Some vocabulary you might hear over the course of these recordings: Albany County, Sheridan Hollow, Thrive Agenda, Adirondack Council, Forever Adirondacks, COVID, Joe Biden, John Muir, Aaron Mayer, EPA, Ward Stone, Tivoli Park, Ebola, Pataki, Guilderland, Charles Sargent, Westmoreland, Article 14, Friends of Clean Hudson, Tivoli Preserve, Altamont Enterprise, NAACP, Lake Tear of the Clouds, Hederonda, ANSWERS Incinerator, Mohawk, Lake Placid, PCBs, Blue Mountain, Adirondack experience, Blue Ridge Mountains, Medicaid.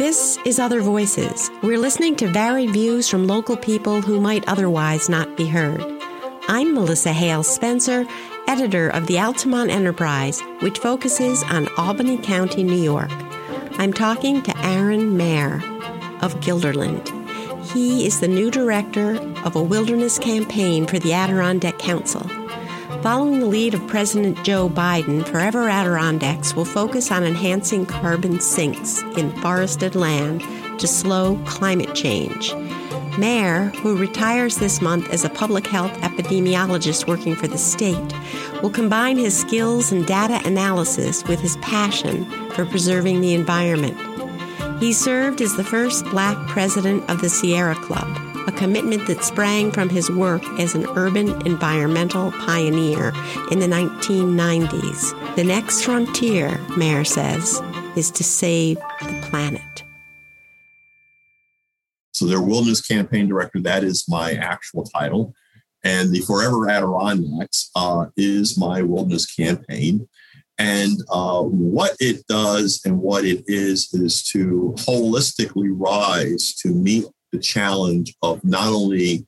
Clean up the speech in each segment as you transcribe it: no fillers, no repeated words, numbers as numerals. This is Other Voices. We're listening to varied views from local people who might otherwise not be heard. I'm Melissa Hale Spencer, editor of the Altamont Enterprise, which focuses on Albany County, New York. I'm talking to Aaron Mayer of Guilderland. He is the new director of a wilderness campaign for the Adirondack Council. Following the lead of President Joe Biden, Forever Adirondacks will focus on enhancing carbon sinks in forested land to slow climate change. Mayer, who retires this month as a public health epidemiologist working for the state, will combine his skills and data analysis with his passion for preserving the environment. He served as the first Black president of the Sierra Club, a commitment that sprang from his work as an urban environmental pioneer in the 1990s. The next frontier, Mayer says, is to save the planet. So their wilderness campaign director, that is my actual title. And the Forever Adirondacks is my wilderness campaign. And what it does and what it is to holistically rise to meet the challenge of not only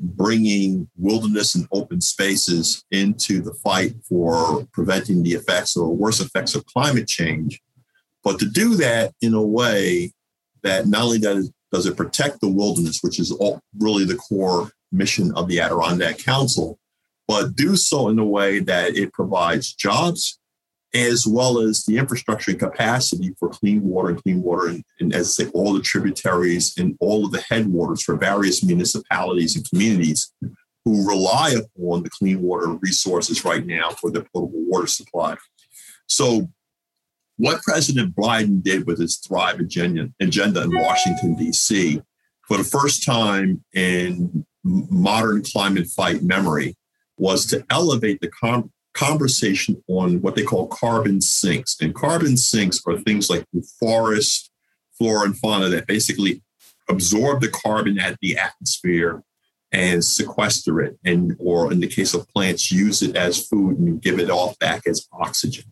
bringing wilderness and open spaces into the fight for preventing the effects or worse effects of climate change, but to do that in a way that not only does it protect the wilderness, which is really the core mission of the Adirondack Council, but do so in a way that it provides jobs as well as the infrastructure and capacity for clean water, and as I say, all the tributaries and all of the headwaters for various municipalities and communities who rely upon the clean water resources right now for their potable water supply. So what President Biden did with his Thrive Agenda in Washington, D.C., for the first time in modern climate fight memory, was to elevate the conversation on what they call carbon sinks. And carbon sinks are things like the forest, flora, and fauna that basically absorb the carbon at the atmosphere and sequester it, and or in the case of plants, use it as food and give it off back as oxygen.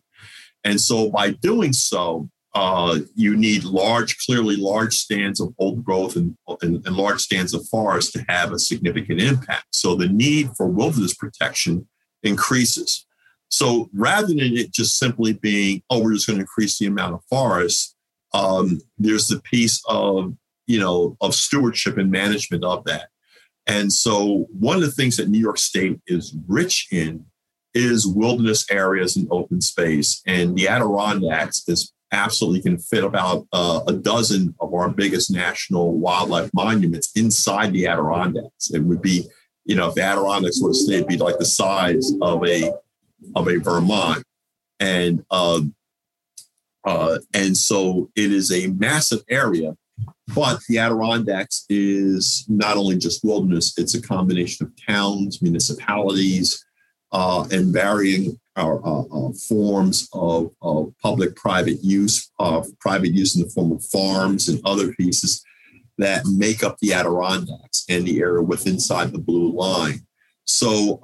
And so by doing so, you need large stands of old growth and large stands of forest to have a significant impact. So the need for wilderness protection increases. So rather than it just simply being, oh, we're just going to increase the amount of forests, there's the piece of, of stewardship and management of that. And so one of the things that New York State is rich in is wilderness areas and open space. And the Adirondacks absolutely can fit about a dozen of our biggest national wildlife monuments inside the Adirondacks. It would be, if the Adirondacks were a state, it'd be like the size of a Vermont. And and so it is a massive area, but the Adirondacks is not only just wilderness, it's a combination of towns, municipalities, and varying forms of public-private use, in the form of farms and other pieces that make up the Adirondacks and the area inside the Blue Line. So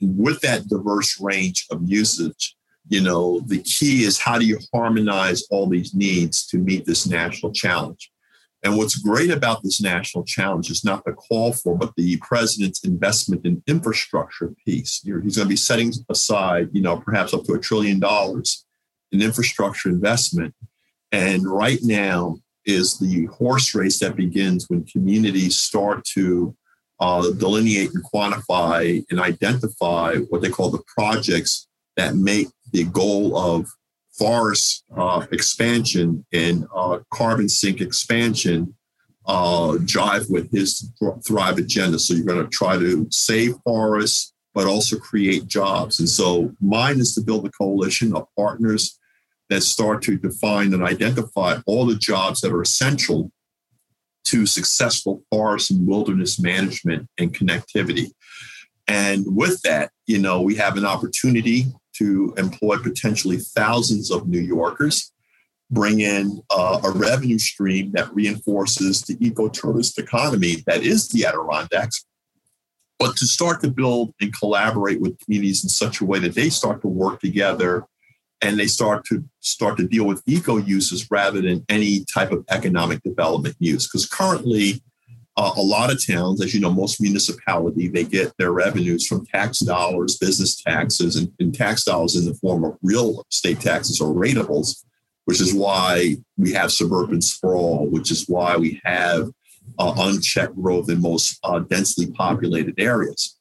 with that diverse range of usage, the key is how do you harmonize all these needs to meet this national challenge? And what's great about this national challenge is not the call for, but the president's investment in infrastructure piece. He's going to be setting aside, perhaps up to $1 trillion in infrastructure investment. And right now is the horse race that begins when communities start to delineate and quantify and identify what they call the projects that make the goal of forest expansion and carbon sink expansion jive with his Thrive Agenda. So you're going to try to save forests, but also create jobs. And so mine is to build a coalition of partners that start to define and identify all the jobs that are essential to successful forest and wilderness management and connectivity. And with that, we have an opportunity to employ potentially thousands of New Yorkers, bring in a revenue stream that reinforces the eco-tourist economy that is the Adirondacks, but to start to build and collaborate with communities in such a way that they start to work together and they start to deal with eco uses rather than any type of economic development use. Because currently, a lot of towns, as you know, most municipality, they get their revenues from tax dollars, business taxes, and tax dollars in the form of real estate taxes or ratables, which is why we have suburban sprawl, which is why we have unchecked growth in most densely populated areas.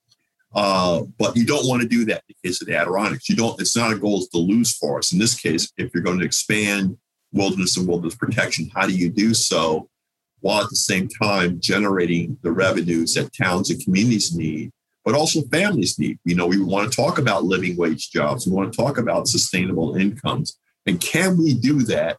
But you don't want to do that in the case of the Adirondacks. It's not a goal to lose forests. In this case, if you're going to expand wilderness and wilderness protection, how do you do so while at the same time generating the revenues that towns and communities need, but also families need? You know, we want to talk about living wage jobs. We want to talk about sustainable incomes. And can we do that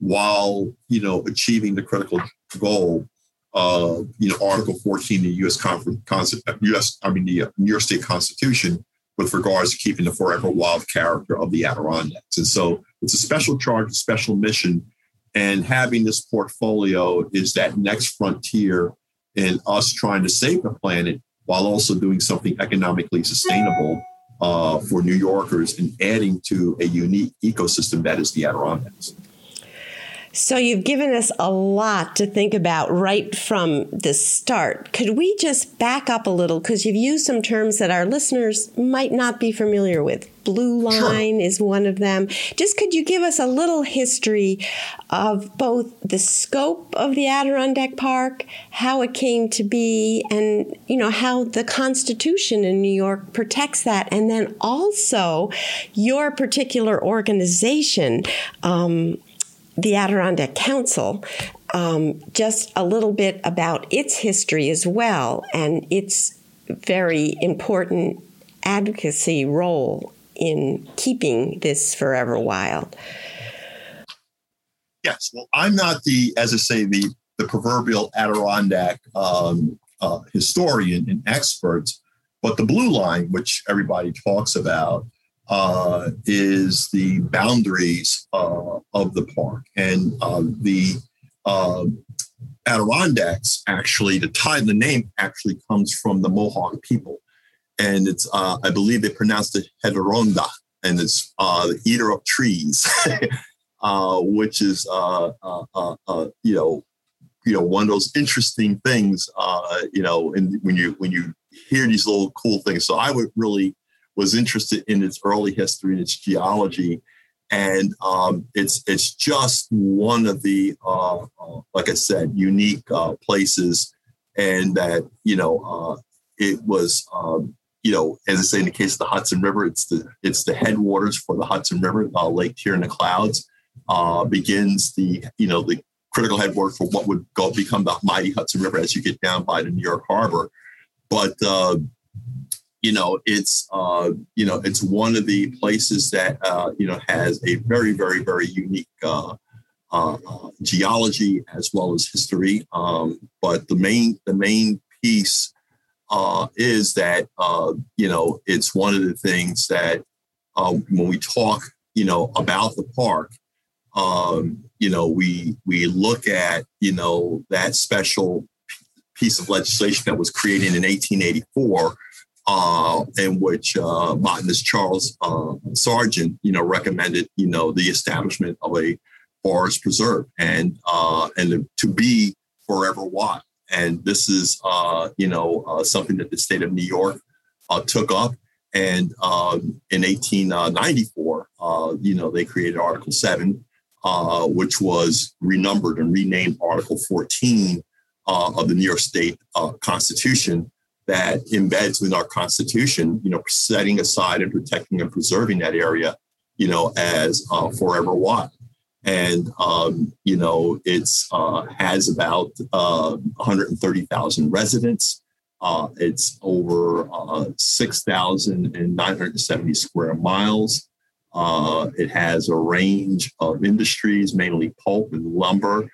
while, you know, achieving the critical goal of, you know, Article 14, the the New York State Constitution with regards to keeping the forever wild character of the Adirondacks. And so it's a special charge, a special mission. And having this portfolio is that next frontier in us trying to save the planet while also doing something economically sustainable for New Yorkers and adding to a unique ecosystem that is the Adirondacks. So you've given us a lot to think about right from the start. Could we just back up a little? Because you've used some terms that our listeners might not be familiar with. Blue Line is one of them. Just could you give us a little history of both the scope of the Adirondack Park, how it came to be, and, you know, how the Constitution in New York protects that, and then also your particular organization, the Adirondack Council, just a little bit about its history as well and its very important advocacy role in keeping this forever wild. Yes, well, I'm not the proverbial Adirondack historian and expert, but the Blue Line, which everybody talks about, is the boundaries of the park. And the Adirondacks, actually, the name actually comes from the Mohawk people. And it's, I believe they pronounced it Hederonda, and it's the eater of trees, which is, you know, one of those interesting things, you know, and when you hear these little cool things. So I would really was interested in its early history and its geology. And it's just one of the, like I said, unique places. And that, you know, it was, you know, as I say, in the case of the Hudson River, it's the headwaters for the Hudson River. Lake Tear of the Clouds begins the critical headwater for what would become the mighty Hudson River as you get down by the New York Harbor. But, you know, it's one of the places that, you know, has a very, very, very unique geology as well as history. But the main piece is that, you know, it's one of the things that when we talk, you know, about the park, you know, we look at, you know, that special piece of legislation that was created in 1884. In which botanist Charles Sargent, you know, recommended, you know, the establishment of a forest preserve and to be forever wild. And this is, you know, something that the state of New York took up. And in 1894, you know, they created Article 7, which was renumbered and renamed Article 14 of the New York State Constitution. That embeds in our Constitution, you know, setting aside and protecting and preserving that area, you know, as forever wild. And, you know, it's has about 130,000 residents. It's over 6,970 square miles. It has a range of industries, mainly pulp and lumber.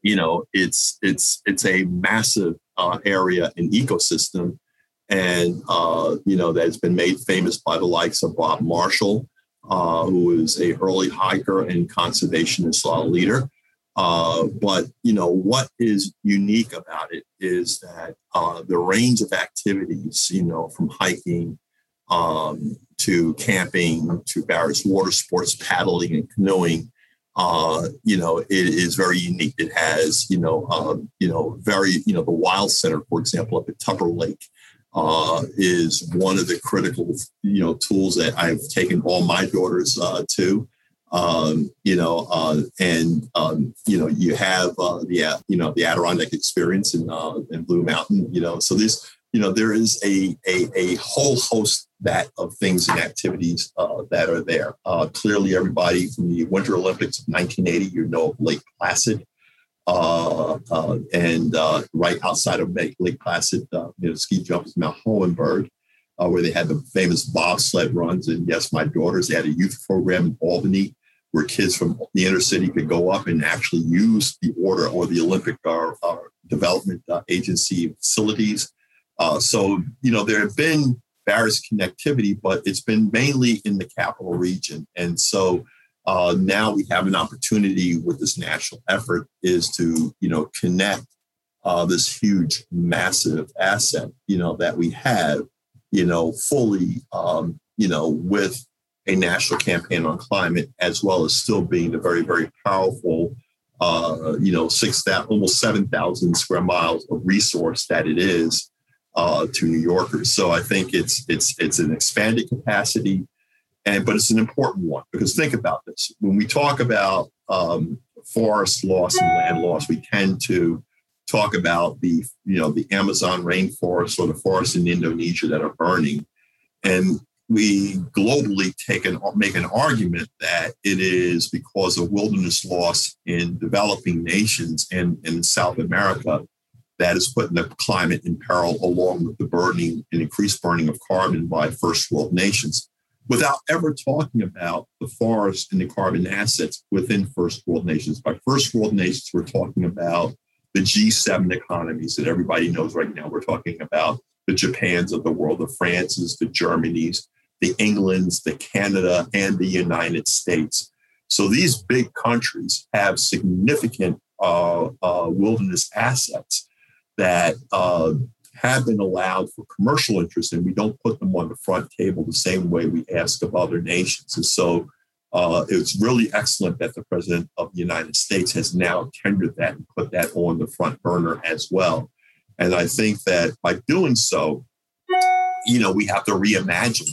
You know, it's a massive area and ecosystem, and you know, that has been made famous by the likes of Bob Marshall, who is a early hiker and conservationist leader. But you know, what is unique about it is that the range of activities, you know, from hiking to camping, to various water sports, paddling and canoeing. It is very unique. It has, the Wild Center, for example, up at Tupper Lake, is one of the critical, tools that I've taken all my daughters to. You have the Adirondack experience in Blue Mountain. So there's there is a whole host of things and activities that are there. Clearly, everybody from the Winter Olympics of 1980, Lake Placid, and right outside of Lake Placid, ski jumps Mount Hohenberg. Where they had the famous bobsled runs. And yes, my daughters, they had a youth program in Albany where kids from the inner city could go up and actually use the order or the Olympic development agency facilities. So there have been various connectivity, but it's been mainly in the capital region. And so now we have an opportunity with this national effort is to, connect this huge, massive asset, that we have, fully, with a national campaign on climate, as well as still being a very, very powerful, 6,000, almost 7,000 square miles of resource that it is to New Yorkers. So I think it's an expanded capacity, but it's an important one, because think about this. When we talk about forest loss and land loss, we tend to talk about the, the Amazon rainforest or the forests in Indonesia that are burning. And we globally make an argument that it is because of wilderness loss in developing nations and in South America that is putting the climate in peril, along with the burning and increased burning of carbon by first world nations, without ever talking about the forest and the carbon assets within first world nations. By first world nations, we're talking about the G7 economies that everybody knows right now. We're talking about the Japans of the world, the Frances, the Germanys, the Englands, the Canada, and the United States. So these big countries have significant wilderness assets that have been allowed for commercial interest, and we don't put them on the front table the same way we ask of other nations. And so it's really excellent that the president of the United States has now tendered that and put that on the front burner as well. And I think that by doing so, we have to reimagine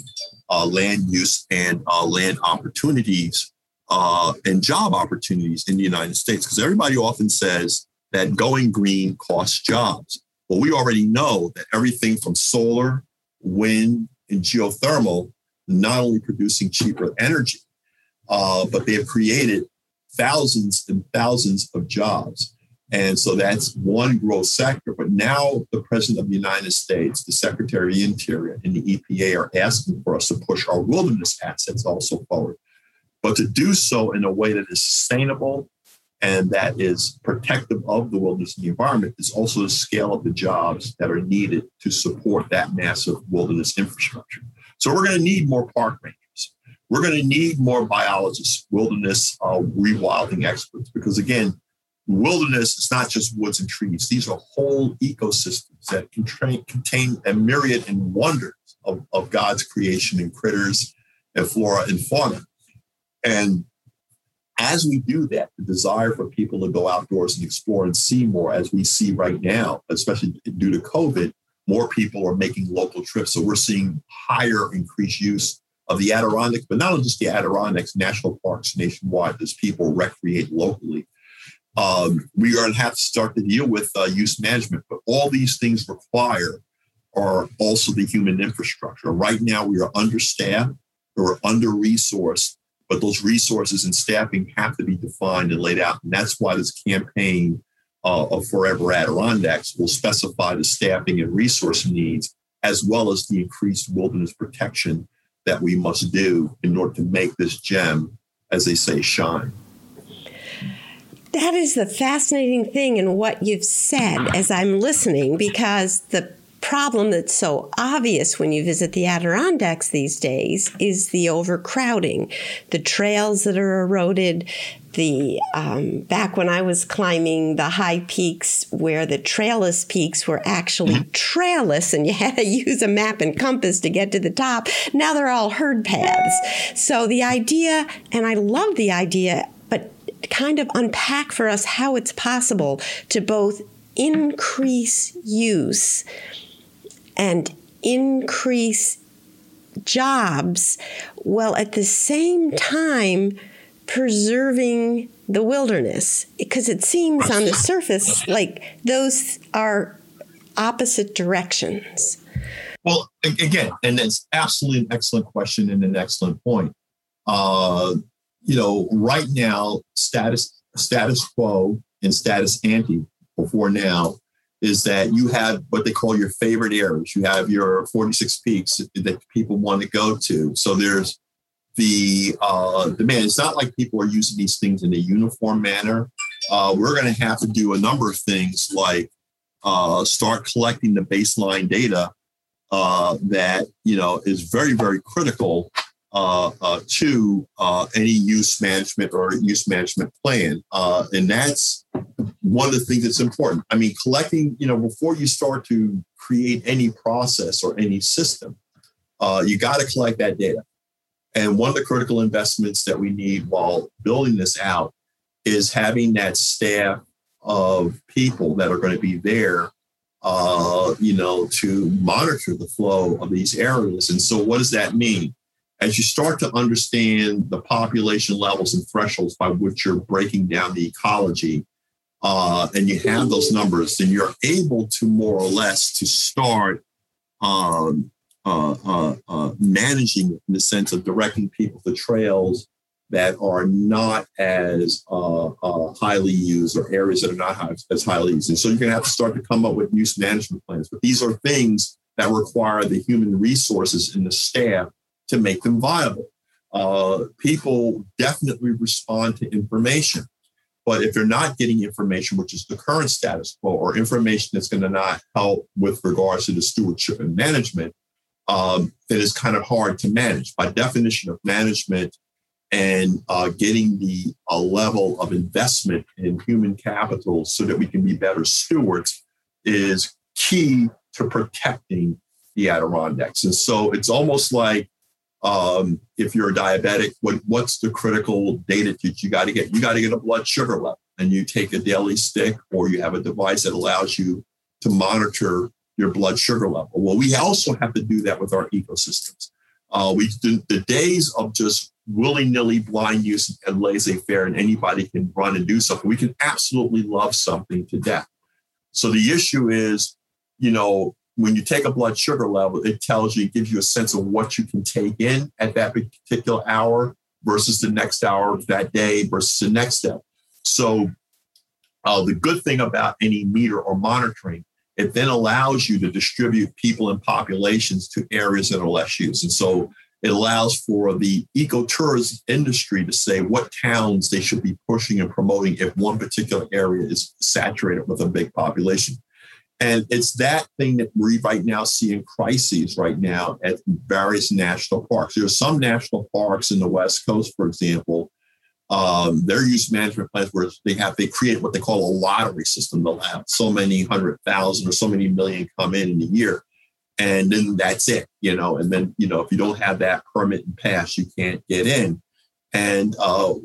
land use and land opportunities and job opportunities in the United States, because everybody often says that going green costs jobs. Well, we already know that everything from solar, wind, and geothermal, not only producing cheaper energy, but they have created thousands and thousands of jobs. And so that's one growth sector. But now the President of the United States, the Secretary of the Interior, and the EPA are asking for us to push our wilderness assets also forward, but to do so in a way that is sustainable and that is protective of the wilderness and the environment, is also the scale of the jobs that are needed to support that massive wilderness infrastructure. So we're going to need more park rangers. We're going to need more biologists, wilderness rewilding experts, because, again, wilderness is not just woods and trees. These are whole ecosystems that contain a myriad and wonders of God's creation in critters and flora and fauna. And as we do that, the desire for people to go outdoors and explore and see more, as we see right now, especially due to COVID, more people are making local trips. So we're seeing higher increased use of the Adirondacks, but not just the Adirondacks, national parks nationwide, as people recreate locally. We are going to have to start to deal with use management, but all these things require are also the human infrastructure. Right now, we are understaffed or under-resourced, but those resources and staffing have to be defined and laid out. And that's why this campaign of Forever Adirondacks will specify the staffing and resource needs, as well as the increased wilderness protection that we must do in order to make this gem, as they say, shine. That is the fascinating thing in what you've said as I'm listening, because the problem that's so obvious when you visit the Adirondacks these days is the overcrowding, the trails that are eroded, the back when I was climbing the high peaks where the trailless peaks were actually trailless and you had to use a map and compass to get to the top. Now they're all herd paths. So the idea, and I love the idea, but kind of unpack for us how it's possible to both increase use and increase jobs, while at the same time preserving the wilderness. Because it seems on the surface like those are opposite directions. Well, again, and that's absolutely an excellent question and an excellent point. Right now, status quo and status ante before now is that you have what they call your favorite areas. You have your 46 peaks that people want to go to. So there's the demand. It's not like people are using these things in a uniform manner. We're going to have to do a number of things like start collecting the baseline data that, is very, very critical to any use management or use management plan. And that's one of the things that's important. I mean, collecting, before you start to create any process or any system, you got to collect that data. And one of the critical investments that we need while building this out is having that staff of people that are going to be there, to monitor the flow of these areas. And so what does that mean? As you start to understand the population levels and thresholds by which you're breaking down the ecology, and you have those numbers, then you're able to more or less to start managing it in the sense of directing people to trails that are not as highly used or areas that are not as highly used. And so you're going to have to start to come up with use management plans. But these are things that require the human resources and the staff to make them viable. People definitely respond to information, but if they're not getting information, which is the current status quo, or information that's going to not help with regards to the stewardship and management, then it's kind of hard to manage. By definition of management and getting the level of investment in human capital so that we can be better stewards is key to protecting the Adirondacks. And so it's almost like, if you're a diabetic, what's the critical data that you got to get? You got to get a blood sugar level, and you take a daily stick or you have a device that allows you to monitor your blood sugar level. Well, we also have to do that with our ecosystems. We do the days of just willy-nilly blind use and laissez-faire and anybody can run and do something. We can absolutely love something to death. So the issue is, when you take a blood sugar level, it tells you, it gives you a sense of what you can take in at that particular hour versus the next hour of that day versus the next step. So the good thing about any meter or monitoring, it then allows you to distribute people and populations to areas that are less used. And so it allows for the ecotourism industry to say what towns they should be pushing and promoting if one particular area is saturated with a big population. And it's that thing that we right now see in crises right now at various national parks. There are some national parks in the West Coast, for example, their use management plans where they create what they call a lottery system. They'll have so many 100,000 or so many million come in a year. And then that's it, and then, if you don't have that permit and pass, you can't get in. And,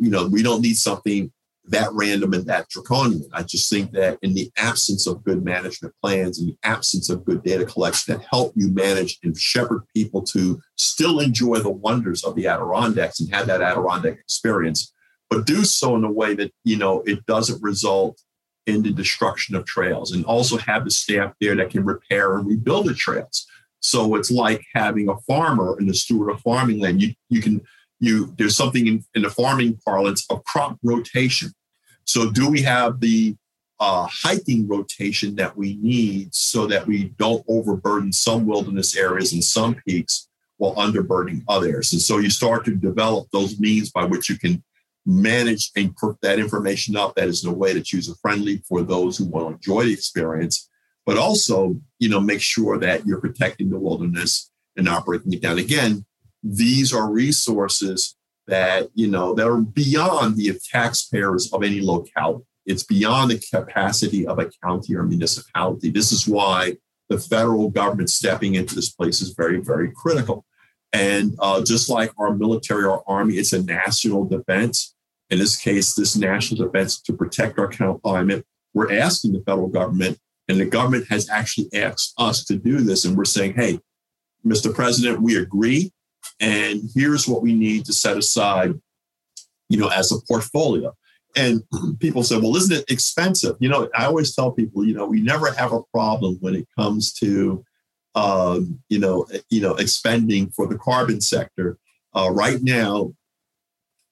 we don't need something that random and that draconian. I just think that in the absence of good management plans and the absence of good data collection that help you manage and shepherd people to still enjoy the wonders of the Adirondacks and have that Adirondack experience, but do so in a way that, it doesn't result in the destruction of trails, and also have the staff there that can repair and rebuild the trails. So it's like having a farmer and the steward of farming land. There's something in the farming parlance of crop rotation. So do we have the hiking rotation that we need so that we don't overburden some wilderness areas and some peaks while underburdening others? And so you start to develop those means by which you can manage and put that information up that is in a way that's user friendly for those who want to enjoy the experience, but also, make sure that you're protecting the wilderness and operating it down. Again, these are resources that, that are beyond the taxpayers of any locality. It's beyond the capacity of a county or municipality. This is why the federal government stepping into this place is very, very critical. And just like our military, our army, it's a national defense. In this case, this national defense to protect our climate, we're asking the federal government, and the government has actually asked us to do this. And we're saying, hey, Mr. President, we agree. And here's what we need to set aside, as a portfolio. And people say, well, isn't it expensive? I always tell people, we never have a problem when it comes to, expending for the carbon sector. Right now,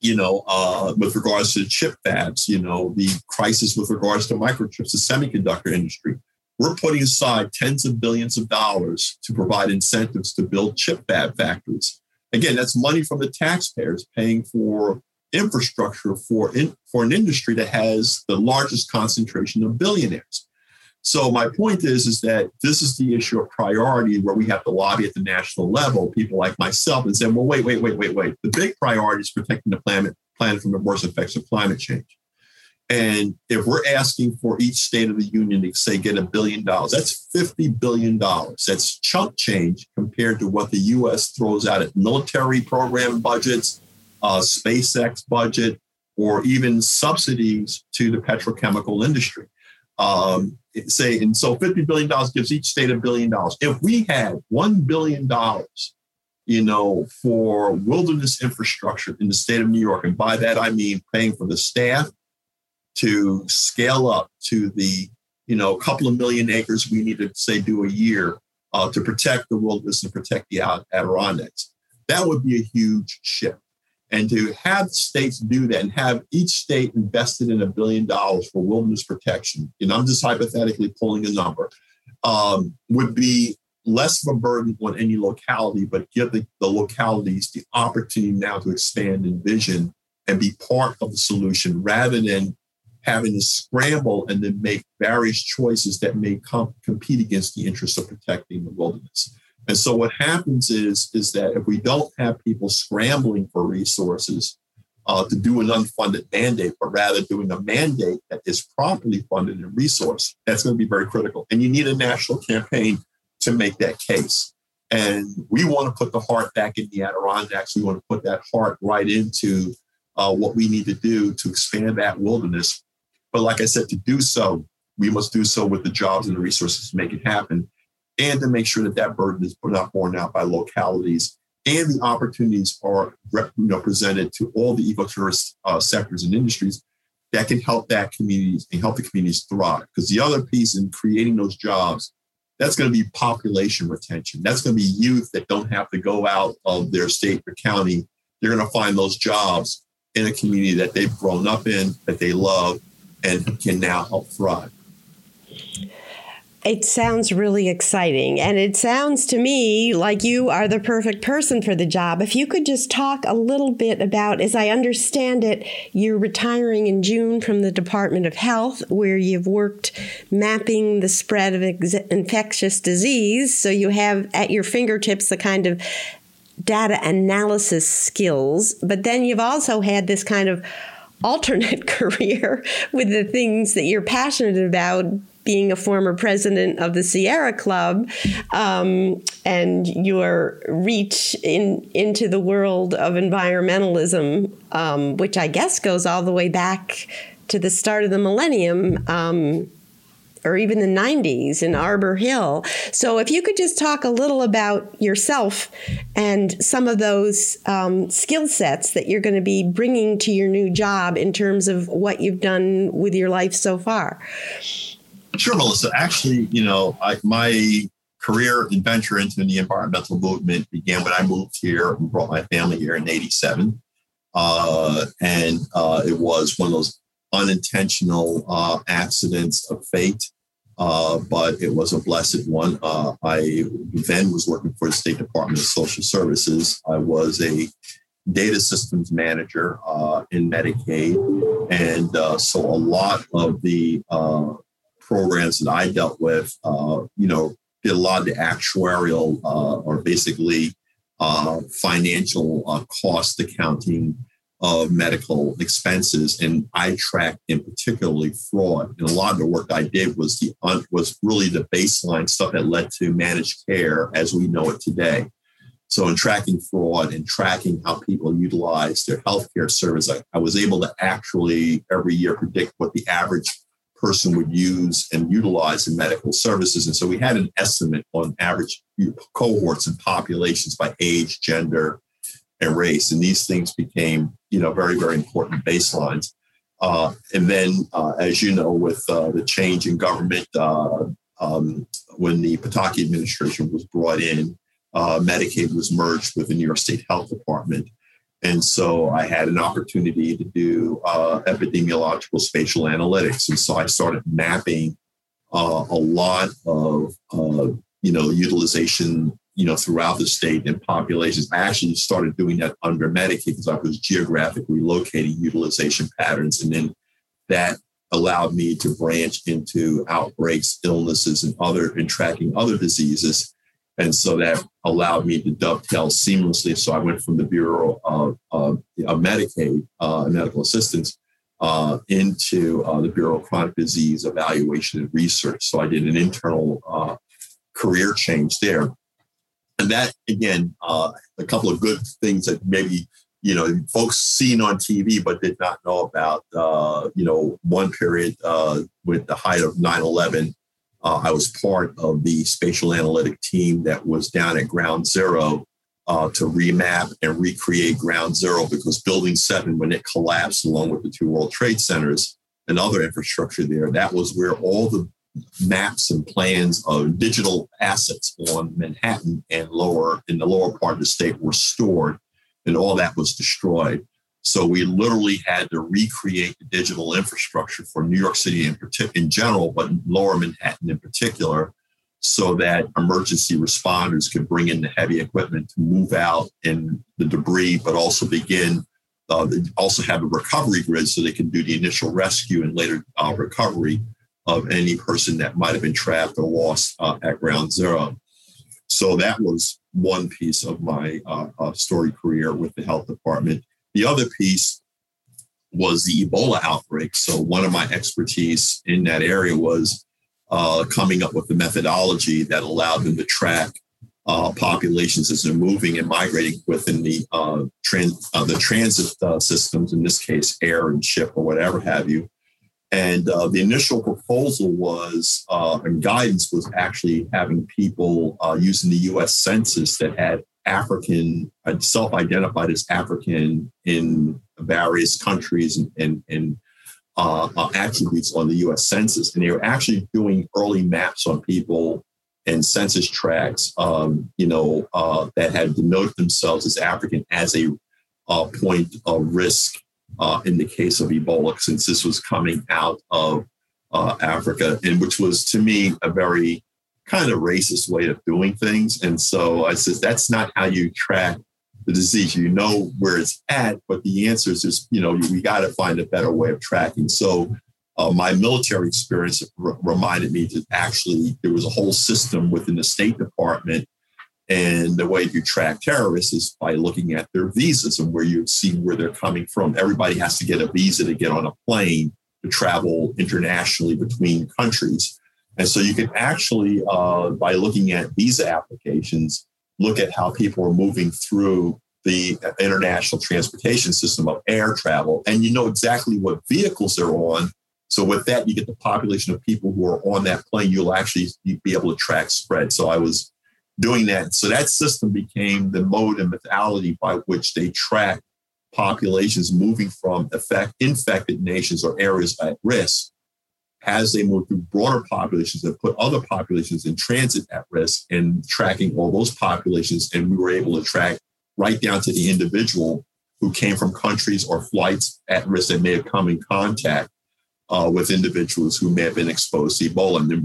with regards to the chip fabs, the crisis with regards to microchips, the semiconductor industry, we're putting aside tens of billions of dollars to provide incentives to build chip fab factories. Again, that's money from the taxpayers paying for infrastructure for an industry that has the largest concentration of billionaires. So my point is that this is the issue of priority where we have to lobby at the national level, people like myself, and say, well, wait. The big priority is protecting the planet from the worst effects of climate change. And if we're asking for each state of the union to, say, get $1 billion, that's $50 billion. That's chunk change compared to what the U.S. throws out at military program budgets, SpaceX budget, or even subsidies to the petrochemical industry. And so $50 billion gives each state $1 billion. If we had $1 billion, for wilderness infrastructure in the state of New York, and by that I mean paying for the staff to scale up to the, couple of million acres we need to, say, do a year to protect the wilderness and protect the Adirondacks, that would be a huge shift. And to have states do that and have each state invested in $1 billion for wilderness protection, and I'm just hypothetically pulling a number, would be less of a burden on any locality, but give the localities the opportunity now to expand and vision and be part of the solution rather than having to scramble and then make various choices that may compete against the interests of protecting the wilderness. And so what happens is that if we don't have people scrambling for resources to do an unfunded mandate, but rather doing a mandate that is properly funded and resourced, that's going to be very critical. And you need a national campaign to make that case. And we want to put the heart back in the Adirondacks. We want to put that heart right into what we need to do to expand that wilderness. But like I said, to do so, we must do so with the jobs and the resources to make it happen, and to make sure that that burden is not borne out by localities, and the opportunities are presented to all the ecotourist sectors and industries that can help that communities and help the communities thrive. Because the other piece in creating those jobs, that's going to be population retention. That's going to be youth that don't have to go out of their state or county. They're going to find those jobs in a community that they've grown up in, that they love, and can now help thrive. It sounds really exciting, and it sounds to me like you are the perfect person for the job. If you could just talk a little bit about, as I understand it, you're retiring in June from the Department of Health, where you've worked mapping the spread of infectious disease, so you have at your fingertips the kind of data analysis skills, but then you've also had this kind of alternate career with the things that you're passionate about, being a former president of the Sierra Club, and your reach into the world of environmentalism, which I guess goes all the way back to the start of the millennium, or even the 90s in Arbor Hill. So if you could just talk a little about yourself and some of those skill sets that you're going to be bringing to your new job in terms of what you've done with your life so far. Sure, Melissa. Actually, my career and venture into the environmental movement began when I moved here and brought my family here in 1987. And it was one of those unintentional accidents of fate, but it was a blessed one. I then was working for the State Department of Social Services. I was a data systems manager in Medicaid. And so a lot of the programs that I dealt with, did a lot of the actuarial financial cost accounting of medical expenses, and I tracked in particularly fraud. And a lot of the work I did was really the baseline stuff that led to managed care as we know it today. So in tracking fraud and tracking how people utilize their healthcare service, I was able to actually every year predict what the average person would use and utilize in medical services. And so we had an estimate on average cohorts and populations by age, gender, and race. And these things became, very, very important baselines. And then, as you know, with the change in government, when the Pataki administration was brought in, Medicaid was merged with the New York State Health Department. And so I had an opportunity to do epidemiological spatial analytics. And so I started mapping a lot of, utilization, throughout the state and populations. I actually started doing that under Medicaid because I was geographically locating utilization patterns. And then that allowed me to branch into outbreaks, illnesses, and tracking other diseases. And so that allowed me to dovetail seamlessly. So I went from the Bureau of Medicaid and Medical Assistance into the Bureau of Chronic Disease Evaluation and Research. So I did an internal career change there. And that, again, a couple of good things that maybe, folks seen on TV but did not know about, one period with the height of 9/11. I was part of the spatial analytic team that was down at Ground Zero to remap and recreate Ground Zero, because Building 7, when it collapsed along with the two World Trade Centers and other infrastructure there, that was where all the maps and plans of digital assets on Manhattan and in the lower part of the state were stored, and all that was destroyed. So we literally had to recreate the digital infrastructure for New York City in general, but lower Manhattan in particular, so that emergency responders could bring in the heavy equipment to move out and the debris, but also also have a recovery grid so they can do the initial rescue and later recovery of any person that might have been trapped or lost at Ground Zero. So that was one piece of my story career with the health department. The other piece was the Ebola outbreak. So one of my expertise in that area was coming up with the methodology that allowed them to track populations as they're moving and migrating within the transit systems, in this case, air and ship or whatever have you. And the initial proposal was, and guidance was actually having people using the U.S. Census that had African, self-identified as African in various countries and attributes on the U.S. Census. And they were actually doing early maps on people and census tracts, that had denoted themselves as African as a point of risk in the case of Ebola, since this was coming out of Africa, and which was, to me, a very kind of racist way of doing things. And so I said, that's not how you track the disease. You know where it's at, but the answer is just, we got to find a better way of tracking. So my military experience reminded me that actually there was a whole system within the State Department, and the way you track terrorists is by looking at their visas and where you see where they're coming from. Everybody has to get a visa to get on a plane to travel internationally between countries. And so you can actually, by looking at visa applications, look at how people are moving through the international transportation system of air travel. And you know exactly what vehicles they're on. So with that, you get the population of people who are on that plane. You'll actually be able to track spread. So I was doing that. So that system became the mode and methodology by which they track populations moving from infected nations or areas at risk as they move through broader populations that put other populations in transit at risk, and tracking all those populations. And we were able to track right down to the individual who came from countries or flights at risk that may have come in contact with individuals who may have been exposed to Ebola. And it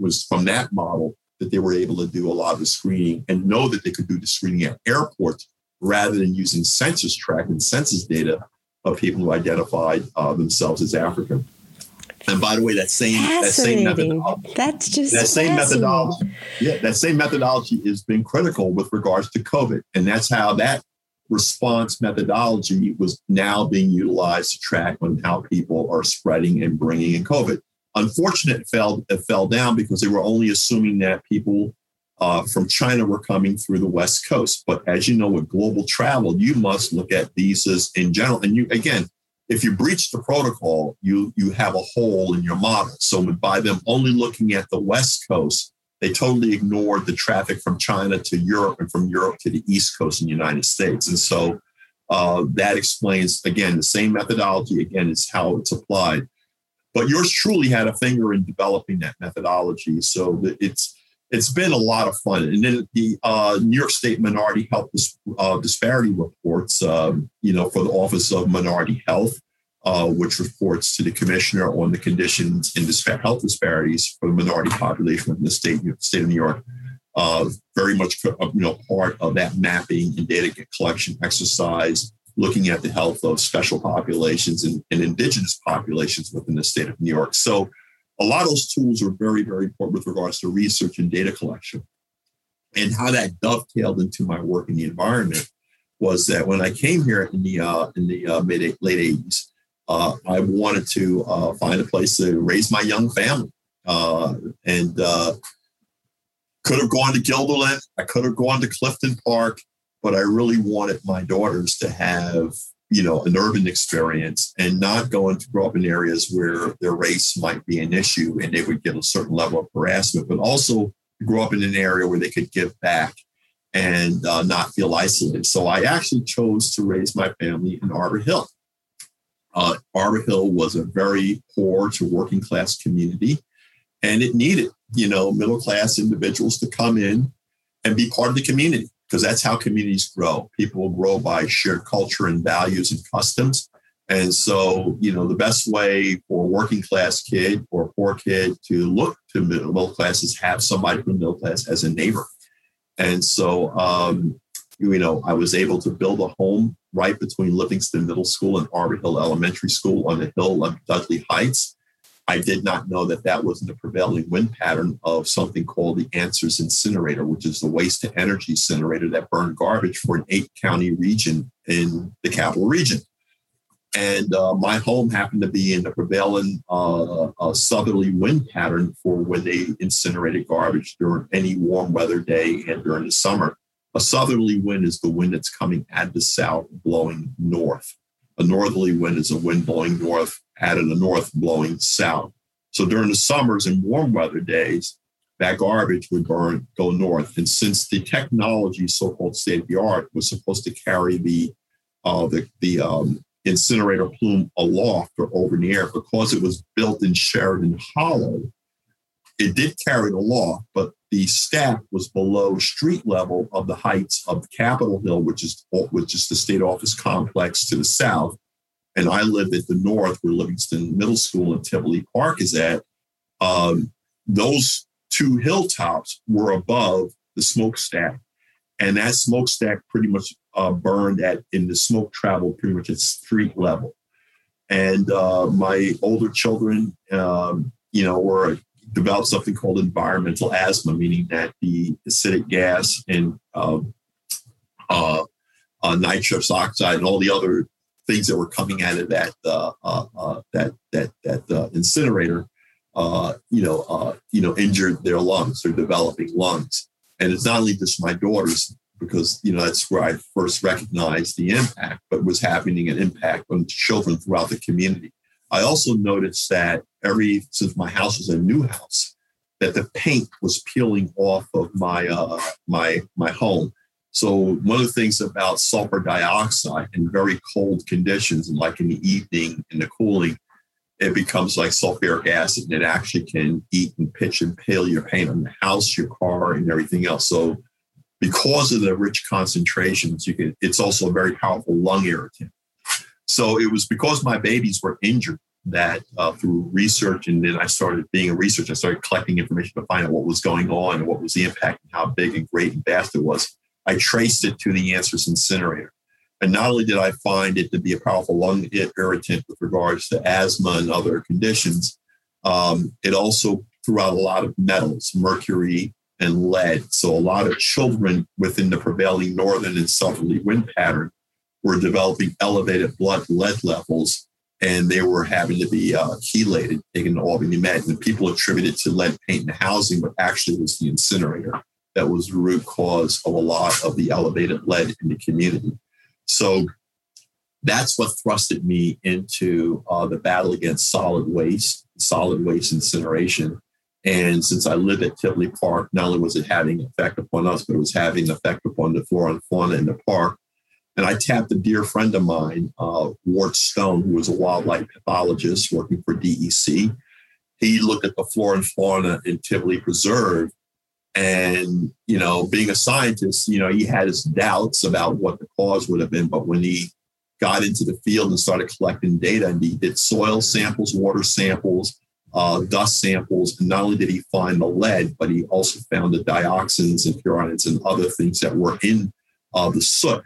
was from that model that they were able to do a lot of the screening, and know that they could do the screening at airports rather than using census tract and census data of people who identified themselves as African. And by the way, that same methodology has been critical with regards to COVID. And that's how that response methodology was now being utilized to track on how people are spreading and bringing in COVID. Unfortunately, it fell down because they were only assuming that people from China were coming through the West Coast. But as you know, with global travel, you must look at visas in general. And you, again, if you breach the protocol, you have a hole in your model. So by them only looking at the West Coast, they totally ignored the traffic from China to Europe and from Europe to the East Coast in the United States. And so that explains, again, the same methodology, again, is how it's applied. But yours truly had a finger in developing that methodology. So it's been a lot of fun. And then the New York State Minority Health Disparity Reports, for the Office of Minority Health, which reports to the commissioner on the conditions and health disparities for the minority population within the state of New York, very much part of that mapping and data collection exercise, looking at the health of special populations and indigenous populations within the state of New York. So a lot of those tools are very, very important with regards to research and data collection. And how that dovetailed into my work in the environment was that when I came here in the late 80s, I wanted to find a place to raise my young family. And could have gone to Guilderland. I could have gone to Clifton Park. But I really wanted my daughters to have, an urban experience and not going to grow up in areas where their race might be an issue and they would get a certain level of harassment, but also grow up in an area where they could give back and not feel isolated. So I actually chose to raise my family in Arbor Hill. Arbor Hill was a very poor to working class community, and it needed, middle class individuals to come in and be part of the community. Because that's how communities grow. People grow by shared culture and values and customs. And so, the best way for a working class kid or a poor kid to look to middle class is have somebody from middle class as a neighbor. And so, I was able to build a home right between Livingston Middle School and Arbor Hill Elementary School on the hill of Dudley Heights. I did not know that wasn't the prevailing wind pattern of something called the ANSWERS Incinerator, which is the waste to energy incinerator that burned garbage for an 8-county region in the capital region. And my home happened to be in the prevailing southerly wind pattern for when they incinerated garbage during any warm weather day and during the summer. A southerly wind is the wind that's coming at the south, blowing north. A northerly wind is a wind blowing north, added a north blowing south. So during the summers and warm weather days, that garbage would go north. And since the technology, so-called state of the art, was supposed to carry the incinerator plume aloft or over in the air, because it was built in Sheridan Hollow, it did carry it aloft, but the stack was below street level of the heights of Capitol Hill, which is the state office complex to the south. And I lived at the north where Livingston Middle School and Tivoli Park is at. Those two hilltops were above the smokestack. And that smokestack pretty much burned and the smoke traveled pretty much at street level. And my older children, were developed something called environmental asthma, meaning that the acidic gas and nitrous oxide and all the other things that were coming out of that incinerator, injured their lungs, their developing lungs. And it's not only just my daughters, because that's where I first recognized the impact, but was having an impact on children throughout the community. I also noticed that since my house was a new house, that the paint was peeling off of my home. So one of the things about sulfur dioxide in very cold conditions, and like in the evening in the cooling, it becomes like sulfuric acid, and it actually can eat and pitch and peel your paint on the house, your car, and everything else. So because of the rich concentrations, it's also a very powerful lung irritant. So it was because my babies were injured that through research, and then I started being a researcher, I started collecting information to find out what was going on and what was the impact and how big and great and vast it was. I traced it to the ANSWERS Incinerator. And not only did I find it to be a powerful lung irritant with regards to asthma and other conditions, It also threw out a lot of metals, mercury and lead. So a lot of children within the prevailing northern and southerly wind pattern were developing elevated blood lead levels, and they were having to be chelated, taken to Albany Med. And people attributed to lead paint in housing, but actually it was the incinerator that was the root cause of a lot of the elevated lead in the community. So that's what thrusted me into the battle against solid waste incineration. And since I live at Tivoli Park, not only was it having an effect upon us, but it was having an effect upon the flora and fauna in the park. And I tapped a dear friend of mine, Ward Stone, who was a wildlife pathologist working for DEC. He looked at the flora and fauna in Tivoli Preserve. And, you know, being a scientist, you know, he had his doubts about what the cause would have been. But when he got into the field and started collecting data, and he did soil samples, water samples, dust samples, and not only did he find the lead, but he also found the dioxins and furans and other things that were in the soot.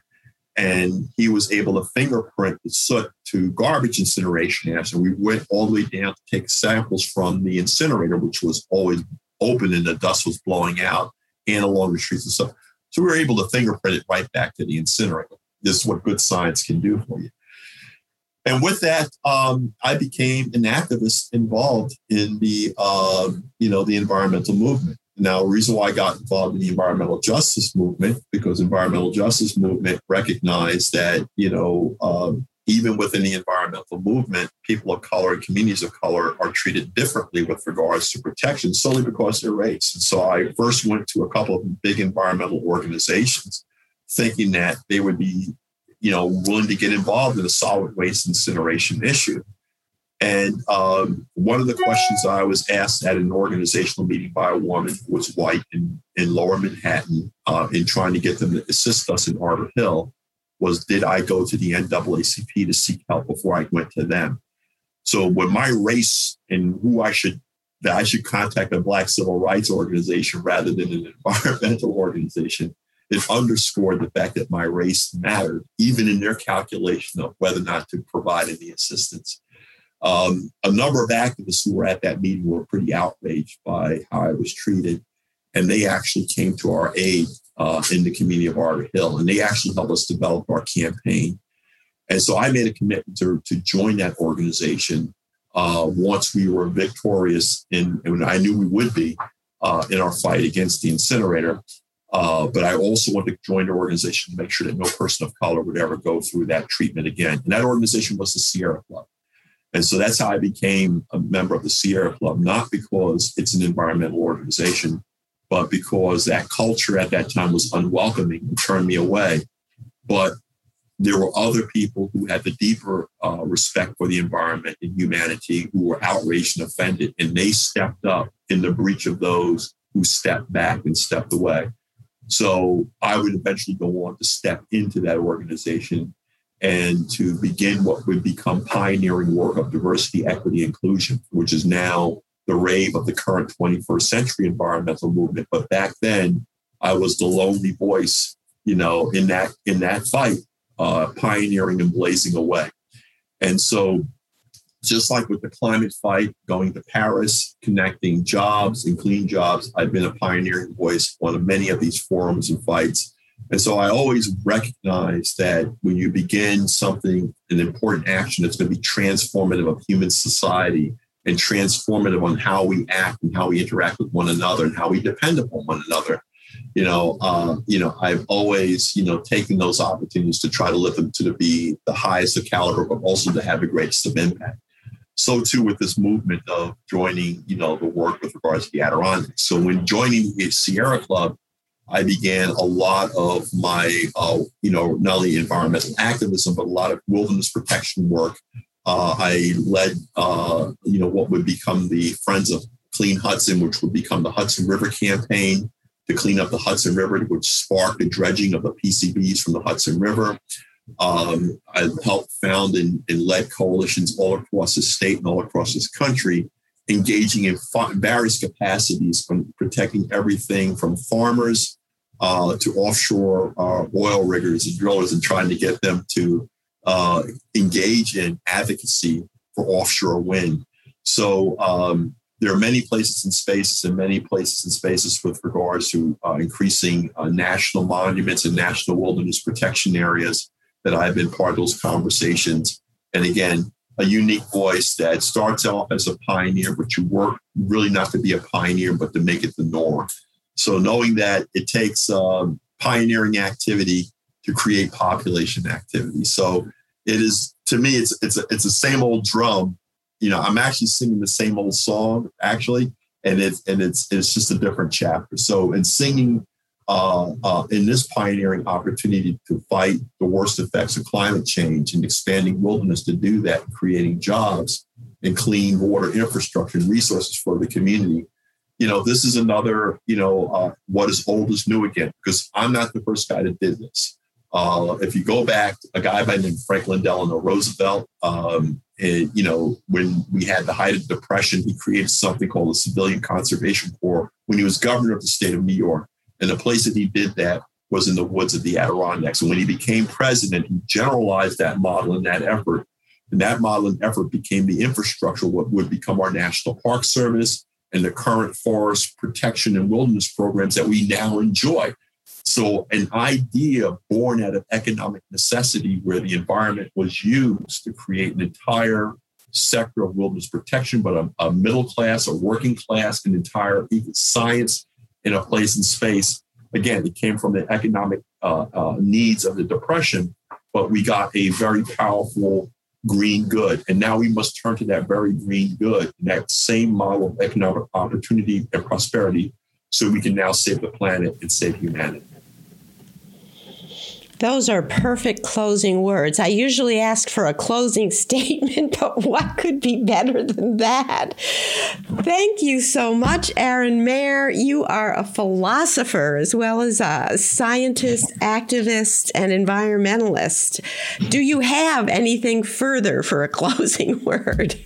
And he was able to fingerprint the soot to garbage incineration ash. And we went all the way down to take samples from the incinerator, which was always open and the dust was blowing out, and along the streets and stuff. So we were able to fingerprint it right back to the incinerator. This is what good science can do for you. And with that, I became an activist involved in the environmental movement. Now, the reason why I got involved in the environmental justice movement, because environmental justice movement recognized that, you know, even within the environmental movement, people of color and communities of color are treated differently with regards to protection solely because they're race. And so I first went to a couple of big environmental organizations thinking that they would be, you know, willing to get involved in a solid waste incineration issue. And one of the questions I was asked at an organizational meeting by a woman who was white in lower Manhattan in trying to get them to assist us in Arbor Hill was, did I go to the NAACP to seek help before I went to them? So with my race and who I should, that I should contact a Black civil rights organization rather than an environmental organization, it underscored the fact that my race mattered, even in their calculation of whether or not to provide any assistance. A number of activists who were at that meeting were pretty outraged by how I was treated, and they actually came to our aid in the community of Arbor Hill, and they actually helped us develop our campaign. And so I made a commitment to join that organization once we were victorious, and I knew we would be in our fight against the incinerator. But I also wanted to join the organization to make sure that no person of color would ever go through that treatment again. And that organization was the Sierra Club. And so that's how I became a member of the Sierra Club, not because it's an environmental organization, but because that culture at that time was unwelcoming and turned me away. But there were other people who had the deeper respect for the environment and humanity who were outraged and offended, and they stepped up in the breach of those who stepped back and stepped away. So I would eventually go on to step into that organization and to begin what would become pioneering work of diversity, equity, inclusion, which is now the rave of the current 21st century environmental movement. But back then, I was the lonely voice, you know, in that fight, pioneering and blazing away. And so just like with the climate fight, going to Paris, connecting jobs and clean jobs, I've been a pioneering voice on many of these forums and fights. And so I always recognize that when you begin something, an important action that's going to be transformative of human society and transformative on how we act and how we interact with one another and how we depend upon one another, I've always, taken those opportunities to try to live them to be the highest of caliber, but also to have the greatest of impact. So too with this movement of joining, the work with regards to the Adirondacks. So when joining the Sierra Club, I began a lot of my, not only environmental activism, but a lot of wilderness protection work. I led, what would become the Friends of Clean Hudson, which would become the Hudson River Campaign to clean up the Hudson River, which sparked the dredging of the PCBs from the Hudson River. I helped found and led coalitions all across the state and all across this country, engaging in various capacities from protecting everything from farmers to offshore oil riggers and drillers, and trying to get them to engage in advocacy for offshore wind. So there are many places and spaces with regards to increasing national monuments and national wilderness protection areas that I've been part of those conversations. And again, a unique voice that starts off as a pioneer, but you work really not to be a pioneer, but to make it the norm. So knowing that it takes pioneering activity to create population activity. So it is, to me, it's the same old drum. You know, I'm actually singing the same old song, actually, and it's just a different chapter. So in singing in this pioneering opportunity to fight the worst effects of climate change and expanding wilderness to do that, creating jobs and clean water infrastructure and resources for the community. You know, this is another, you know, what is old is new again, because I'm not the first guy that did this. If you go back, a guy by the name of Franklin Delano Roosevelt, you know, when we had the height of the Depression, he created something called the Civilian Conservation Corps when he was governor of the state of New York. And the place that he did that was in the woods of the Adirondacks. And when he became president, he generalized that model and that effort. And that model and effort became the infrastructure, what would become our National Park Service and the current forest protection and wilderness programs that we now enjoy. So an idea born out of economic necessity where the environment was used to create an entire sector of wilderness protection, but a middle class, a working class, an entire science in a place and space. Again, it came from the economic needs of the Depression, but we got a very powerful green good. And now we must turn to that very green good, that same model of economic opportunity and prosperity, so we can now save the planet and save humanity. Those are perfect closing words. I usually ask for a closing statement, but what could be better than that? Thank you so much, Aaron Mayer. You are a philosopher as well as a scientist, activist, and environmentalist. Do you have anything further for a closing word?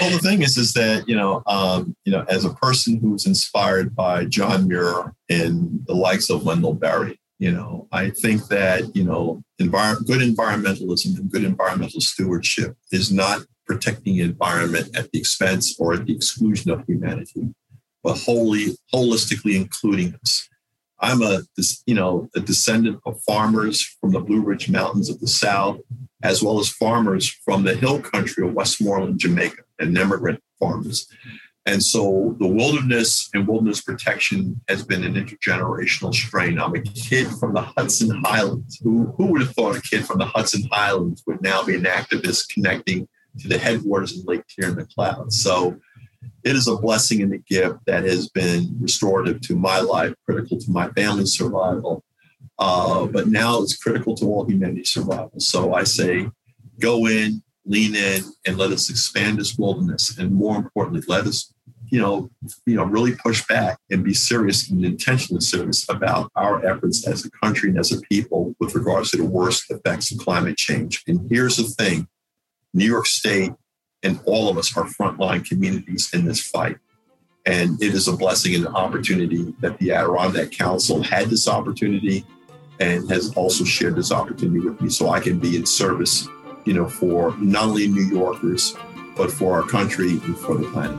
Well, the thing is that, you know, as a person who's inspired by John Muir and the likes of Wendell Berry, you know, I think that, you know, good environmentalism and good environmental stewardship is not protecting the environment at the expense or at the exclusion of humanity, but wholly, holistically including us. I'm a descendant of farmers from the Blue Ridge Mountains of the South, as well as farmers from the hill country of Westmoreland, Jamaica, and immigrant farmers. And so the wilderness and wilderness protection has been an intergenerational strain. I'm a kid from the Hudson Highlands. Who would have thought a kid from the Hudson Highlands would now be an activist connecting to the headwaters of Lake Tear of the Clouds? So it is a blessing and a gift that has been restorative to my life, critical to my family's survival. But now it's critical to all humanity's survival. So I say, go in, lean in, and let us expand this wilderness. And more importantly, let us, you know, really push back and be serious and intentionally serious about our efforts as a country and as a people with regards to the worst effects of climate change. And here's the thing, New York State and all of us are frontline communities in this fight. And it is a blessing and an opportunity that the Adirondack Council had this opportunity and has also shared this opportunity with me, so I can be in service, you know, for not only New Yorkers, but for our country and for the planet.